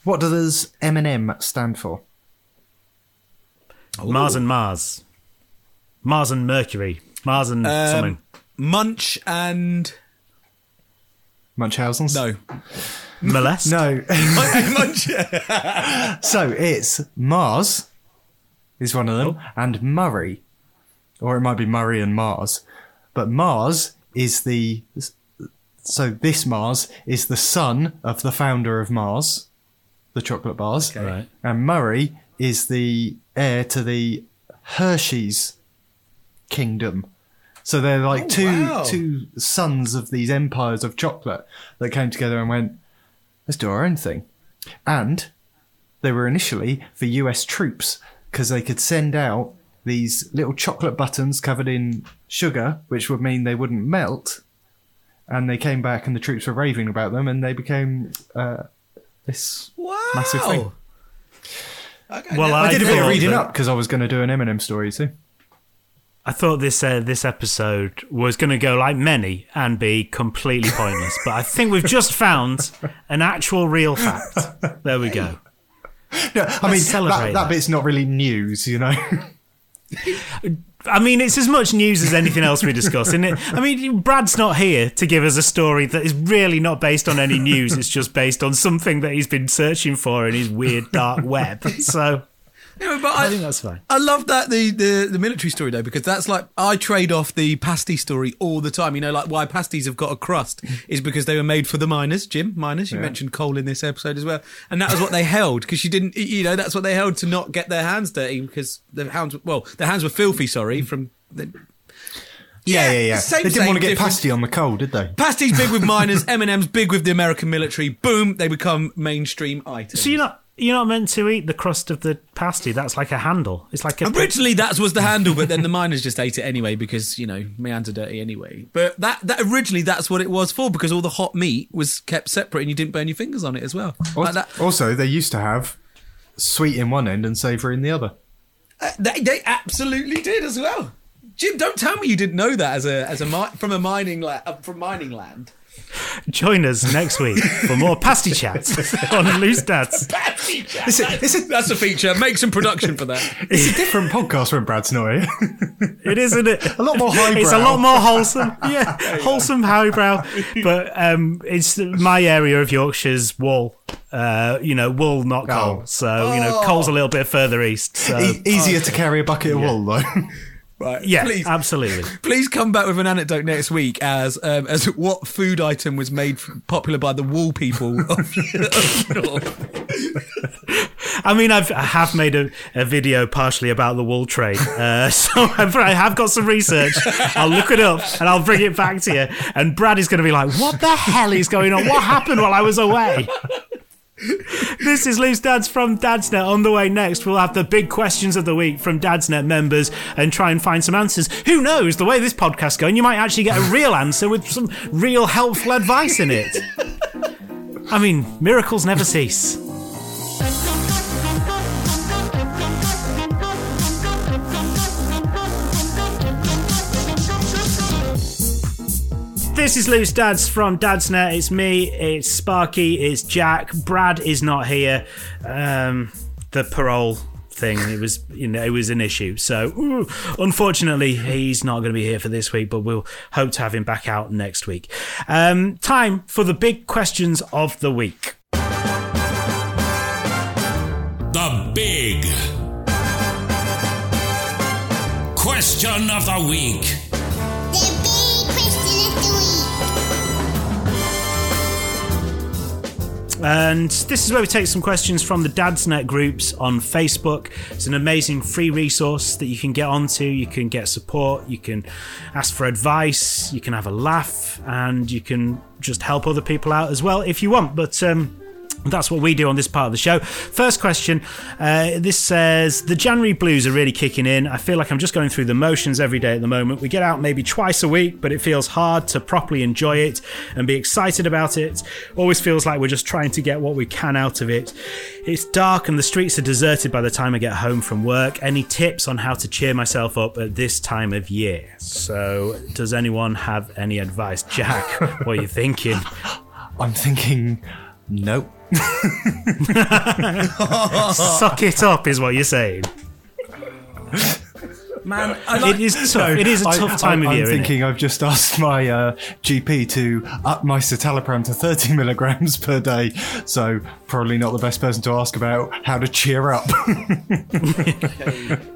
What does M&M stand for? Ooh. Mars and Mercury. Mars and something. Munch and... Munchausen's? No. Molest? No. So it's Mars is one of them, and Murray. Or it might be Murray and Mars. But Mars is the... So this Mars is the son of the founder of Mars, the chocolate bars. Okay. Right. And Murray is the heir to the Hershey's kingdom. So they're like two sons of these empires of chocolate that came together and went, let's do our own thing. And they were initially for US troops because they could send out these little chocolate buttons covered in sugar, which would mean they wouldn't melt. And they came back and the troops were raving about them and they became this massive thing. Okay, well, I did a bit of reading up because I was going to do an M&M story too. I thought this episode was going to go like many and be completely pointless. But I think we've just found an actual real fact. There we go. No, I mean, that bit's not really news, you know. I mean, it's as much news as anything else we discuss, isn't it? I mean, Brad's not here to give us a story that is really not based on any news. It's just based on something that he's been searching for in his weird dark web. So yeah, but I think that's fine. I love that the military story, though, because that's like, I trade off the pasty story all the time. You know, like why pasties have got a crust is because they were made for the miners. Jim, miners, you mentioned coal in this episode as well. And that was what they held, because you didn't, you know, that's what they held to not get their hands dirty, because their hands were filthy, sorry, from... Yeah. They didn't want to get pasty on the coal, did they? Pasty's big with miners, M&M's big with the American military. Boom, they become mainstream items. So you're not meant to eat the crust of the pasty. That's like a handle. It's like originally that was the handle, but then the miners just ate it anyway because, you know, my hands are dirty anyway. But that originally that's what it was for, because all the hot meat was kept separate and you didn't burn your fingers on it as well. Also, they used to have sweet in one end and savoury in the other. They absolutely did as well. Jim, don't tell me you didn't know that from a mining land. Join us next week for more pasty chats on Loose Dads. Pasty chats. That's a feature. Make some production for that. It's a different podcast when Brad's not here. It is, isn't it? A lot more highbrow. It's a lot more wholesome. Yeah, wholesome highbrow. But it's my area of Yorkshire's wool. Wool, not coal. So coal's a little bit further east. So. Easier to carry a bucket of wool, though. Right. Yeah, please, absolutely. Please come back with an anecdote next week as what food item was made popular by the wool people of North. I mean, I have made a video partially about the wool trade, so I have got some research. I'll look it up and I'll bring it back to you. And Brad is going to be like, "What the hell is going on? What happened while I was away?" This is Loose Dads from Dadsnet. On the way next, we'll have the big questions of the week from Dadsnet members and try and find some answers. Who knows, the way this podcast's going, you might actually get a real answer with some real helpful advice in it. I mean, miracles never cease. This is Loose Dads from Dadsnet. It's me, it's Sparky, it's Jack. Brad is not here. The parole thing, it was an issue. So unfortunately, he's not going to be here for this week, but we'll hope to have him back out next week. Time for the big questions of the week. The big question of the week. And this is where we take some questions from the Dadsnet groups on Facebook. It's an amazing free resource that you can get onto. You can get support, you can ask for advice, you can have a laugh, and you can just help other people out as well if you want. But that's what we do on this part of the show. First question, this says, the January blues are really kicking in. I feel like I'm just going through the motions every day at the moment. We get out maybe twice a week, but it feels hard to properly enjoy it and be excited about it. Always feels like we're just trying to get what we can out of it. It's dark and the streets are deserted by the time I get home from work. Any tips on how to cheer myself up at this time of year? So does anyone have any advice? Jack, what are you thinking? I'm thinking... Nope. Suck it up is what you're saying. Man, it is tough. No, it is a tough time of year. I'm thinking I've just asked my GP to up my citalopram to 30 milligrams per day, so probably not the best person to ask about how to cheer up.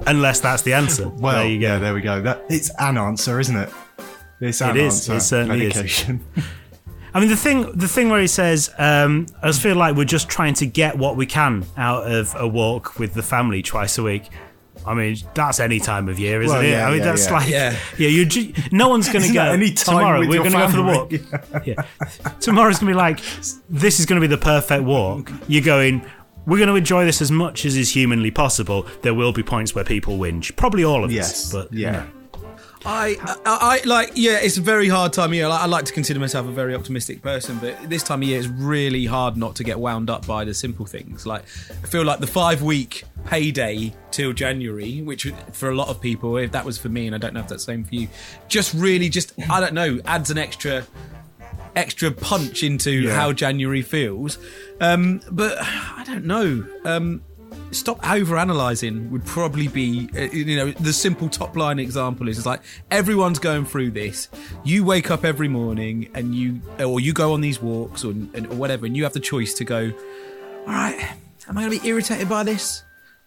Unless that's the answer. Well, there you go. Yeah, there we go. It's an answer, isn't it? It is. It certainly medication. Is. I mean, the thing where he says, I just feel like we're just trying to get what we can out of a walk with the family twice a week. I mean, that's any time of year, isn't it? Yeah, I mean, that's like... Yeah, no one's going to go, any time tomorrow we're going to go for the walk. Yeah. Tomorrow's going to be like, this is going to be the perfect walk. You're going, we're going to enjoy this as much as is humanly possible. There will be points where people whinge. Probably all of us. But yeah. No. It's a very hard time of year. I like to consider myself a very optimistic person, but this time of year it's really hard not to get wound up by the simple things. Like, I feel like the 5-week payday till January, which for a lot of people, if that was for me, and I don't know if that's the same for you, just adds an extra extra punch into how January feels. But I don't know. Stop overanalyzing would probably be, you know, the simple top line example is, it's like everyone's going through this. You wake up every morning and you go on these walks or whatever, and you have the choice to go, all right, am I going to be irritated by this?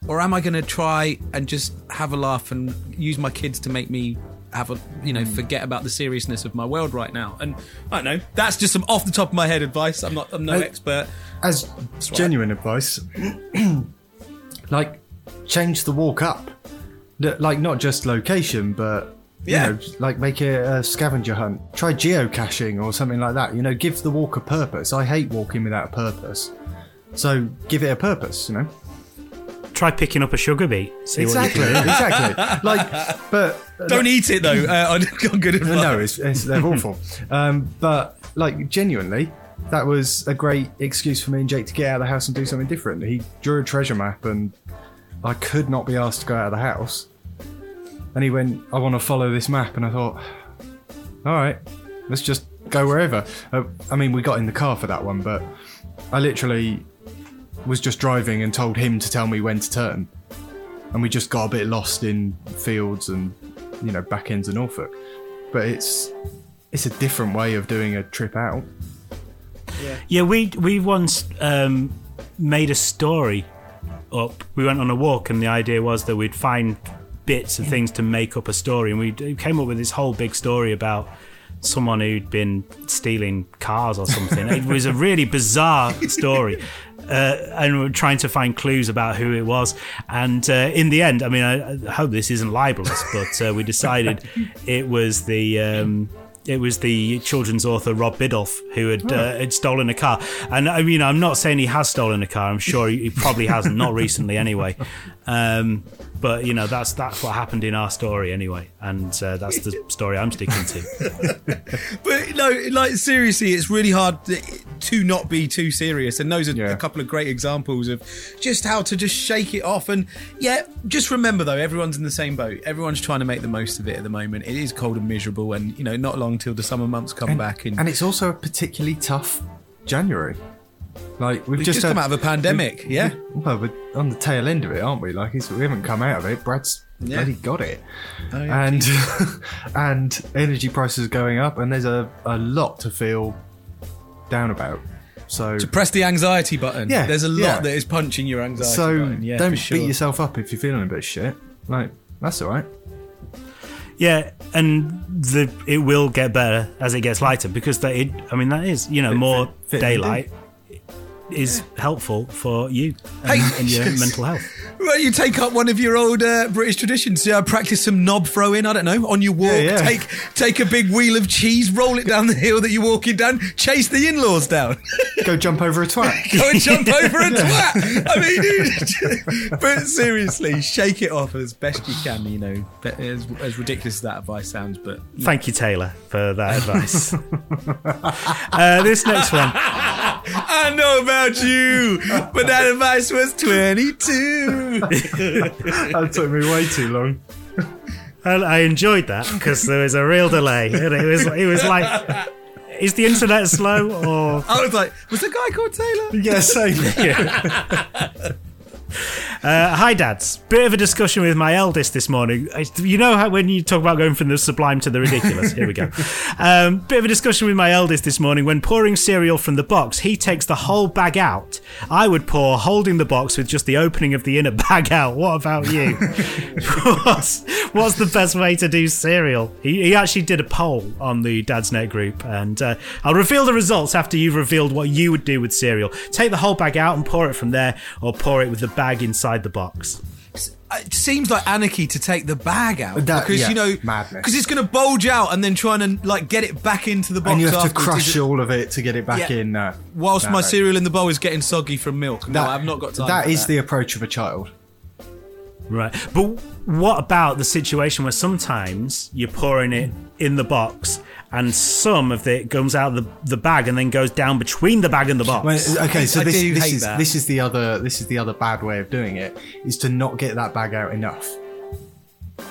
Or am I going to try and just have a laugh and use my kids to make me have a, you know, forget about the seriousness of my world right now? And I don't know, that's just some off the top of my head advice. I'm no expert. As genuine advice, like change the walk up, like not just location, but you know, like make a scavenger hunt. Try geocaching or something like that. You know, give the walk a purpose. I hate walking without a purpose, so give it a purpose. You know, try picking up a sugar beet. Exactly. Like, but don't eat it though. I'm good advice. No, they're awful. But like genuinely, that was a great excuse for me and Jake to get out of the house and do something different. He drew a treasure map and I could not be asked to go out of the house. And he went, I want to follow this map. And I thought, all right, let's just go wherever. I mean, we got in the car for that one, but I literally was just driving and told him to tell me when to turn. And we just got a bit lost in fields and, you know, back ends of Norfolk. But it's a different way of doing a trip out. Yeah, we once made a story up. We went on a walk and the idea was that we'd find bits of things to make up a story, and we came up with this whole big story about someone who'd been stealing cars or something. It was a really bizarre story. And we were trying to find clues about who it was. And in the end, I mean, I hope this isn't libelous, but we decided it was the... It was the children's author Rob Biddulph who had stolen a car. And I mean, I'm not saying he has stolen a car. I'm sure he probably hasn't, not recently anyway. But, you know, that's what happened in our story anyway. And that's the story I'm sticking to. But, no, like, seriously, it's really hard to not be too serious. And those are a couple of great examples of just how to just shake it off. And, just remember, though, everyone's in the same boat. Everyone's trying to make the most of it at the moment. It is cold and miserable and, you know, not long till the summer months come back. And it's also a particularly tough January. Like we've just come out of a pandemic, Well, we're on the tail end of it, aren't we? Like we haven't come out of it. Brad's bloody got it, and energy prices are going up, and there's a lot to feel down about. So to press the anxiety button. Yeah, there's a lot that is punching your anxiety. So don't beat yourself up if you're feeling a bit shit. Like that's all right. Yeah, and it will get better as it gets lighter because that is, you know, more daylight. Is helpful for you and your mental health. Well, you take up one of your old British traditions. Yeah, practice some knob throwing, I don't know, on your walk. Yeah. Take a big wheel of cheese, roll it down the hill that you're walking down, chase the in-laws down. Go jump over a twat. Go and jump over a twat. I mean, dude, but seriously, shake it off as best you can, you know, as ridiculous as that advice sounds. But thank you, Taylor, for that advice. This next one. I know about you, but that advice was 22. That took me way too long. I enjoyed that because there was a real delay, and it was like, is the internet slow or? I was like, was the guy called Taylor? Yeah, same. Yeah. Hi dads, bit of a discussion with my eldest this morning. You know how when you talk about going from the sublime to the ridiculous, here we go. Bit of a discussion with my eldest this morning. When pouring cereal from the box, he takes the whole bag out. I would pour holding the box with just the opening of the inner bag out. What about you? What's the best way to do cereal? He actually did a poll on the Dadsnet group, and I'll reveal the results after you've revealed what you would do with cereal. Take the whole bag out and pour it from there, or pour it with the bag inside the box. It seems like anarchy to take the bag out you know, because it's going to bulge out and then trying to like get it back into the box. And you have to crush all of it to get it back in. Whilst my cereal in the bowl is getting soggy from milk. No, I've not got time. That is the approach of a child. Right, but what about the situation where sometimes you're pouring it in the box and some of it comes out of the bag and then goes down between the bag and the box? Well, okay, so this is the other bad way of doing it, is to not get that bag out enough.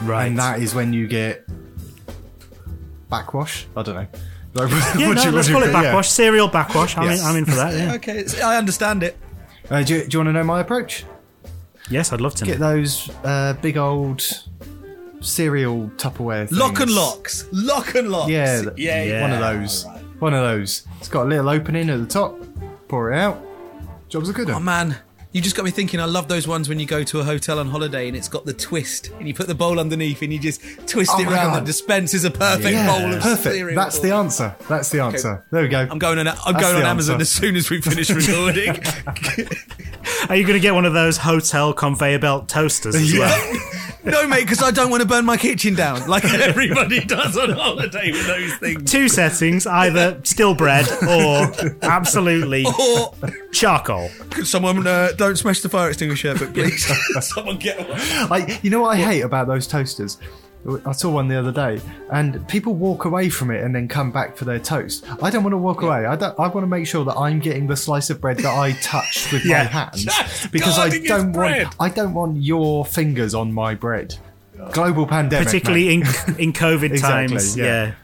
Right, and that is when you get backwash. I don't know. Like, let's call it backwash. Yeah. Cereal backwash. I'm in for that. Yeah. Okay, I understand it. Do you want to know my approach? Yes, I'd love to. Get those big old cereal Tupperware things. Lock and locks. Yeah. One of those. Right. One of those. It's got a little opening at the top. Pour it out. Jobs are good. Oh man, you just got me thinking. I love those ones when you go to a hotel on holiday and it's got the twist, and you put the bowl underneath and you just twist it around. The dispense is a perfect bowl of cereal. That's the answer. Okay. There we go. I'm going on Amazon as soon as we finish recording. Are you going to get one of those hotel conveyor belt toasters as well? No, mate, because I don't want to burn my kitchen down like everybody does on holiday with those things. Two settings, either still bread or absolutely or charcoal. Could someone don't smash the fire extinguisher, but please, someone get one. You know what I hate about those toasters? I saw one the other day, and people walk away from it and then come back for their toast. I don't want to walk away. I want to make sure that I'm getting the slice of bread that I touched with my hands, because I don't want your fingers on my bread. Global pandemic, particularly in COVID times. Yeah.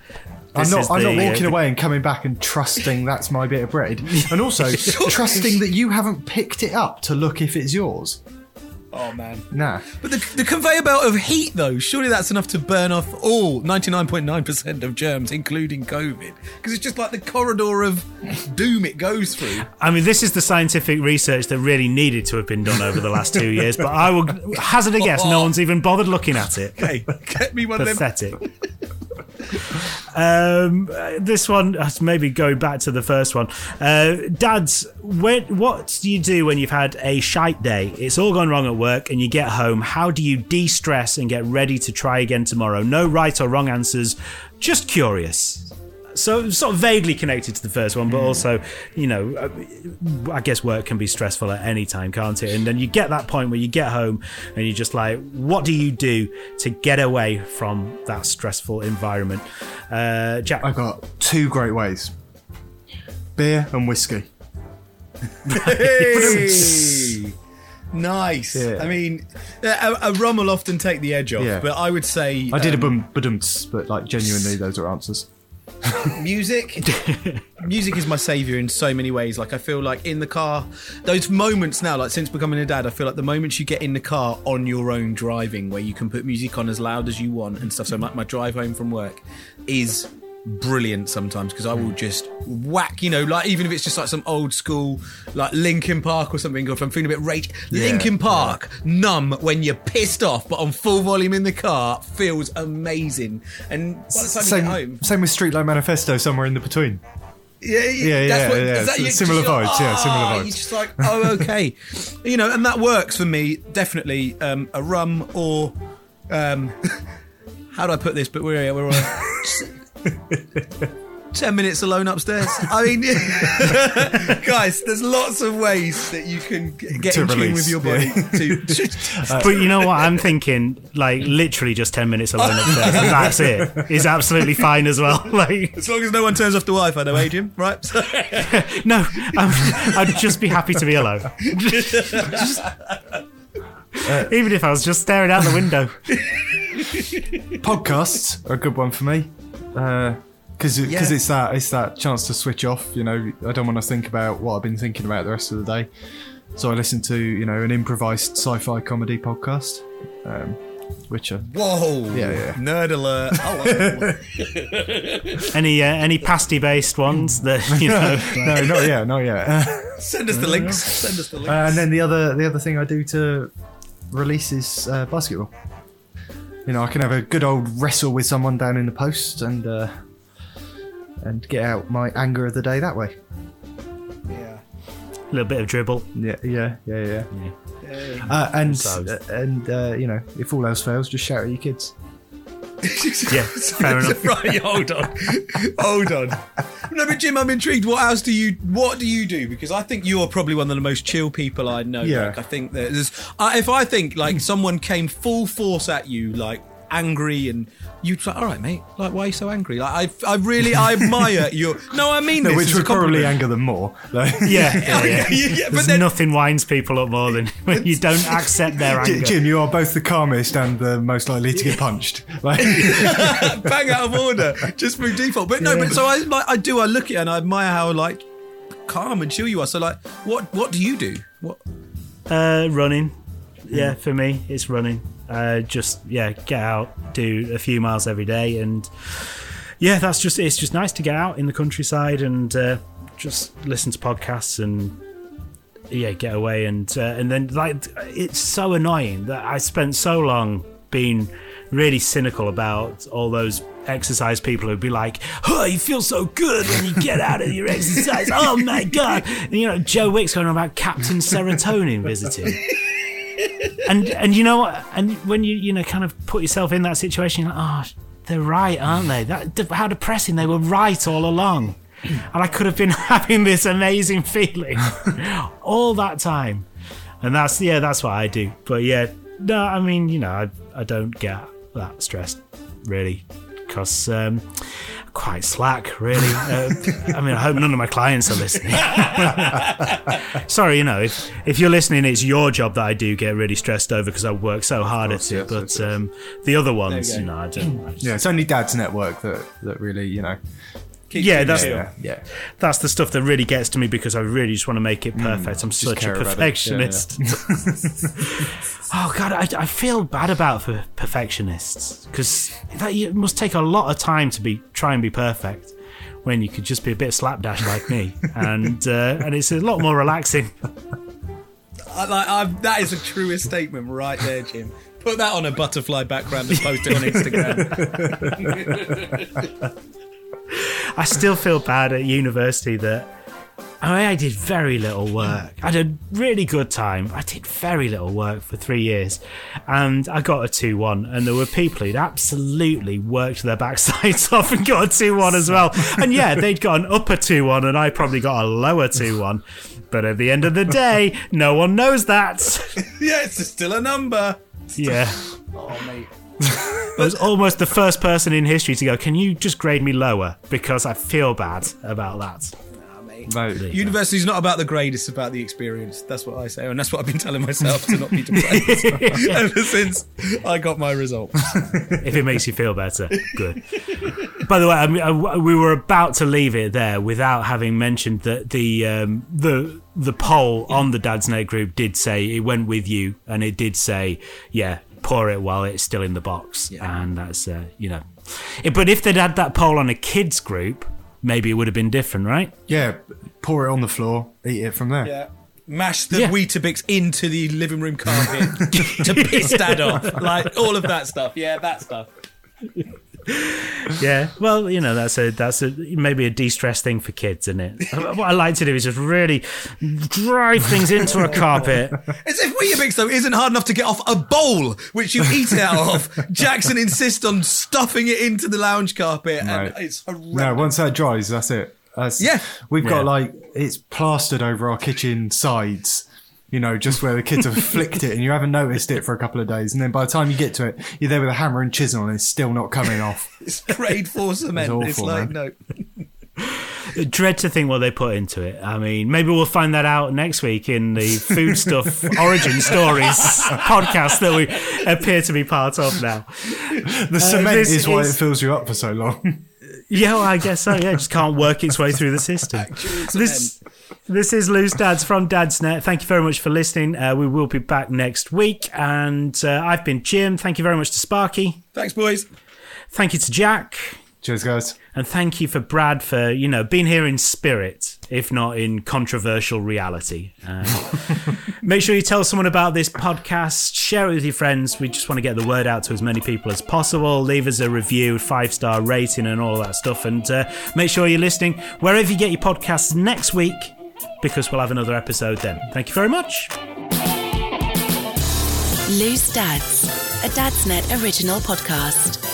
I'm not walking away and coming back and trusting that's my bit of bread, and also trusting that you haven't picked it up to look if it's yours. Oh, man. Nah. But the conveyor belt of heat, though, surely that's enough to burn off all 99.9% of germs, including COVID. Because it's just like the corridor of doom it goes through. I mean, this is the scientific research that really needed to have been done over the last 2 years, but I will hazard a guess no one's even bothered looking at it. Hey, get me one of them. Pathetic. This one, maybe going back to the first one. Dads, what do you do when you've had a shite day? It's all gone wrong at work and you get home. How do you de-stress and get ready to try again tomorrow? No right or wrong answers, just curious. So sort of vaguely connected to the first one, but also, you know, I guess work can be stressful at any time, can't it? And then you get that point where you get home and you're just like, what do you do to get away from that stressful environment? Jack? I've got two great ways. Beer and whiskey. Hey! Nice. Yeah. I mean, a rum will often take the edge off, but I would say... I did a badumts, but like genuinely those are answers. Music is my saviour in so many ways. Like, I feel like in the car, those moments now, like since becoming a dad, I feel like the moments you get in the car on your own driving where you can put music on as loud as you want and stuff. So my drive home from work is brilliant sometimes, because I will just whack, you know, like even if it's just like some old school like Linkin Park or something, or if I'm feeling a bit rage, Linkin Park, numb when you're pissed off, but on full volume in the car feels amazing. And by the time you get home, same with Streetlight Manifesto, somewhere in the between. Similar vibes. Yeah, similar vibes. You're just like, oh, okay, you know, and that works for me definitely. A rum or how do I put this? But we're all 10 minutes alone upstairs. I mean, guys, there's lots of ways that you can get in tune with your body. But you know what? I'm thinking, like, literally just 10 minutes alone upstairs. That's it. It's absolutely fine as well. Like, as long as no one turns off the Wi-Fi, though, Adrian, right? No, I'd just be happy to be alone. Even if I was just staring out the window. Podcasts are a good one for me. Because it's that chance to switch off, you know. I don't want to think about what I've been thinking about the rest of the day, so I listen to, you know, an improvised sci-fi comedy podcast, Witcher. Whoa! Yeah. Nerd alert! Hello. Any pasty-based ones that you know? No, not yet. Send us the links. And then the other thing I do to release is basketball. You know, I can have a good old wrestle with someone down in the post and get out my anger of the day that way. Yeah. A little bit of dribble. Yeah. And you know, if all else fails, just shout at your kids. Yeah, fair enough. Right, hold on. No, but Jim, I'm intrigued. What do you do? Because I think you're probably one of the most chill people I know. Yeah. Like, I think that if I think like someone came full force at you, like angry, and you like, all right, mate, like, why are you so angry? Like, I really admire your. No, I mean, no, this which would probably anger them more. Like, yeah. But then, nothing winds people up more than when you don't accept their anger. Jim, you are both the calmest and the most likely to get punched. Like, bang out of order, just through default. But no, but so I look at it and I admire how like calm and chill you are. So like, what do you do? What? Running. Yeah, for me, it's running. Get out, do a few miles every day, and yeah, it's just nice to get out in the countryside and just listen to podcasts and get away. And then like, it's so annoying that I spent so long being really cynical about all those exercise people who'd be like, oh, you feel so good when you get out of your exercise. Oh my God. And, you know, Joe Wick's going on about Captain Serotonin visiting. And you know what? And when you kind of put yourself in that situation, you're like, oh, they're right, aren't they? How depressing. They were right all along. And I could have been having this amazing feeling all that time. And that's what I do. But yeah, no, I mean, you know, I don't get that stressed really because quite slack, really. I mean, I hope none of my clients are listening. Sorry, you know, if you're listening, it's your job that I do get really stressed over because I work so hard at it. But the other ones, you know, I don't. It's only Dad's network that really, you know. That's the stuff that really gets to me because I really just want to make it perfect. I'm such a perfectionist. Oh God, I feel bad about for perfectionists because it must take a lot of time to try and be perfect when you could just be a bit slapdash like me, and it's a lot more relaxing. That is the truest statement right there, Jim. Put that on a butterfly background and post it on Instagram. I still feel bad at university that I did very little work. I had a really good time. I did very little work for 3 years and I got a 2-1, and there were people who'd absolutely worked their backsides off and got a 2-1 as well. And yeah, they'd got an upper 2-1 and I probably got a lower 2-1. But at the end of the day, no one knows that. Yeah, it's still a number. Yeah. Oh, mate. I was almost the first person in history to go, can you just grade me lower? Because I feel bad about that. Mate. University's not about the grade, it's about the experience. That's what I say, and that's what I've been telling myself to not be depressed ever since I got my result. If it makes you feel better, good. By the way, I mean, we were about to leave it there without having mentioned that the poll on the Dadsnet group did say it went with you, and it did say, yeah, pour it while it's still in the box. Yeah. And that's you know, but if they'd had that poll on a kids group, maybe it would have been different, right? Yeah, pour it on the floor, eat it from there. Yeah, mash the Weetabix into the living room carpet to piss Dad off, like all of that stuff. Yeah, that stuff. Yeah, well, you know, that's a maybe a de-stress thing for kids, isn't it? What I like to do is just really drive things into a carpet. As if Weetabix though isn't hard enough to get off a bowl which you eat out of. Jackson insists on stuffing it into the lounge carpet, and it's horrendous. No, once that dries, that's it. We've got like it's plastered over our kitchen sides. You know, just where the kids have flicked it and you haven't noticed it for a couple of days. And then by the time you get to it, you're there with a hammer and chisel and it's still not coming off. It's grade 4 cement. It's like, man. No. Dread to think what they put into it. I mean, maybe we'll find that out next week in the foodstuff origin stories podcast that we appear to be part of now. The cement is why it fills you up for so long. Yeah, well, I guess so. Yeah, it just can't work its way through the system. This is Loose Dads from Dadsnet. Thank you very much for listening. We will be back next week. And I've been Jim. Thank you very much to Sparky. Thanks, boys. Thank you to Jack. Cheers, guys. And thank you for Brad for, you know, being here in spirit, if not in controversial reality. Make sure you tell someone about this podcast. Share it with your friends. We just want to get the word out to as many people as possible. Leave us a review, 5-star rating and all that stuff. And make sure you're listening wherever you get your podcasts next week, because we'll have another episode then. Thank you very much. Loose Dads, a Dadsnet original podcast.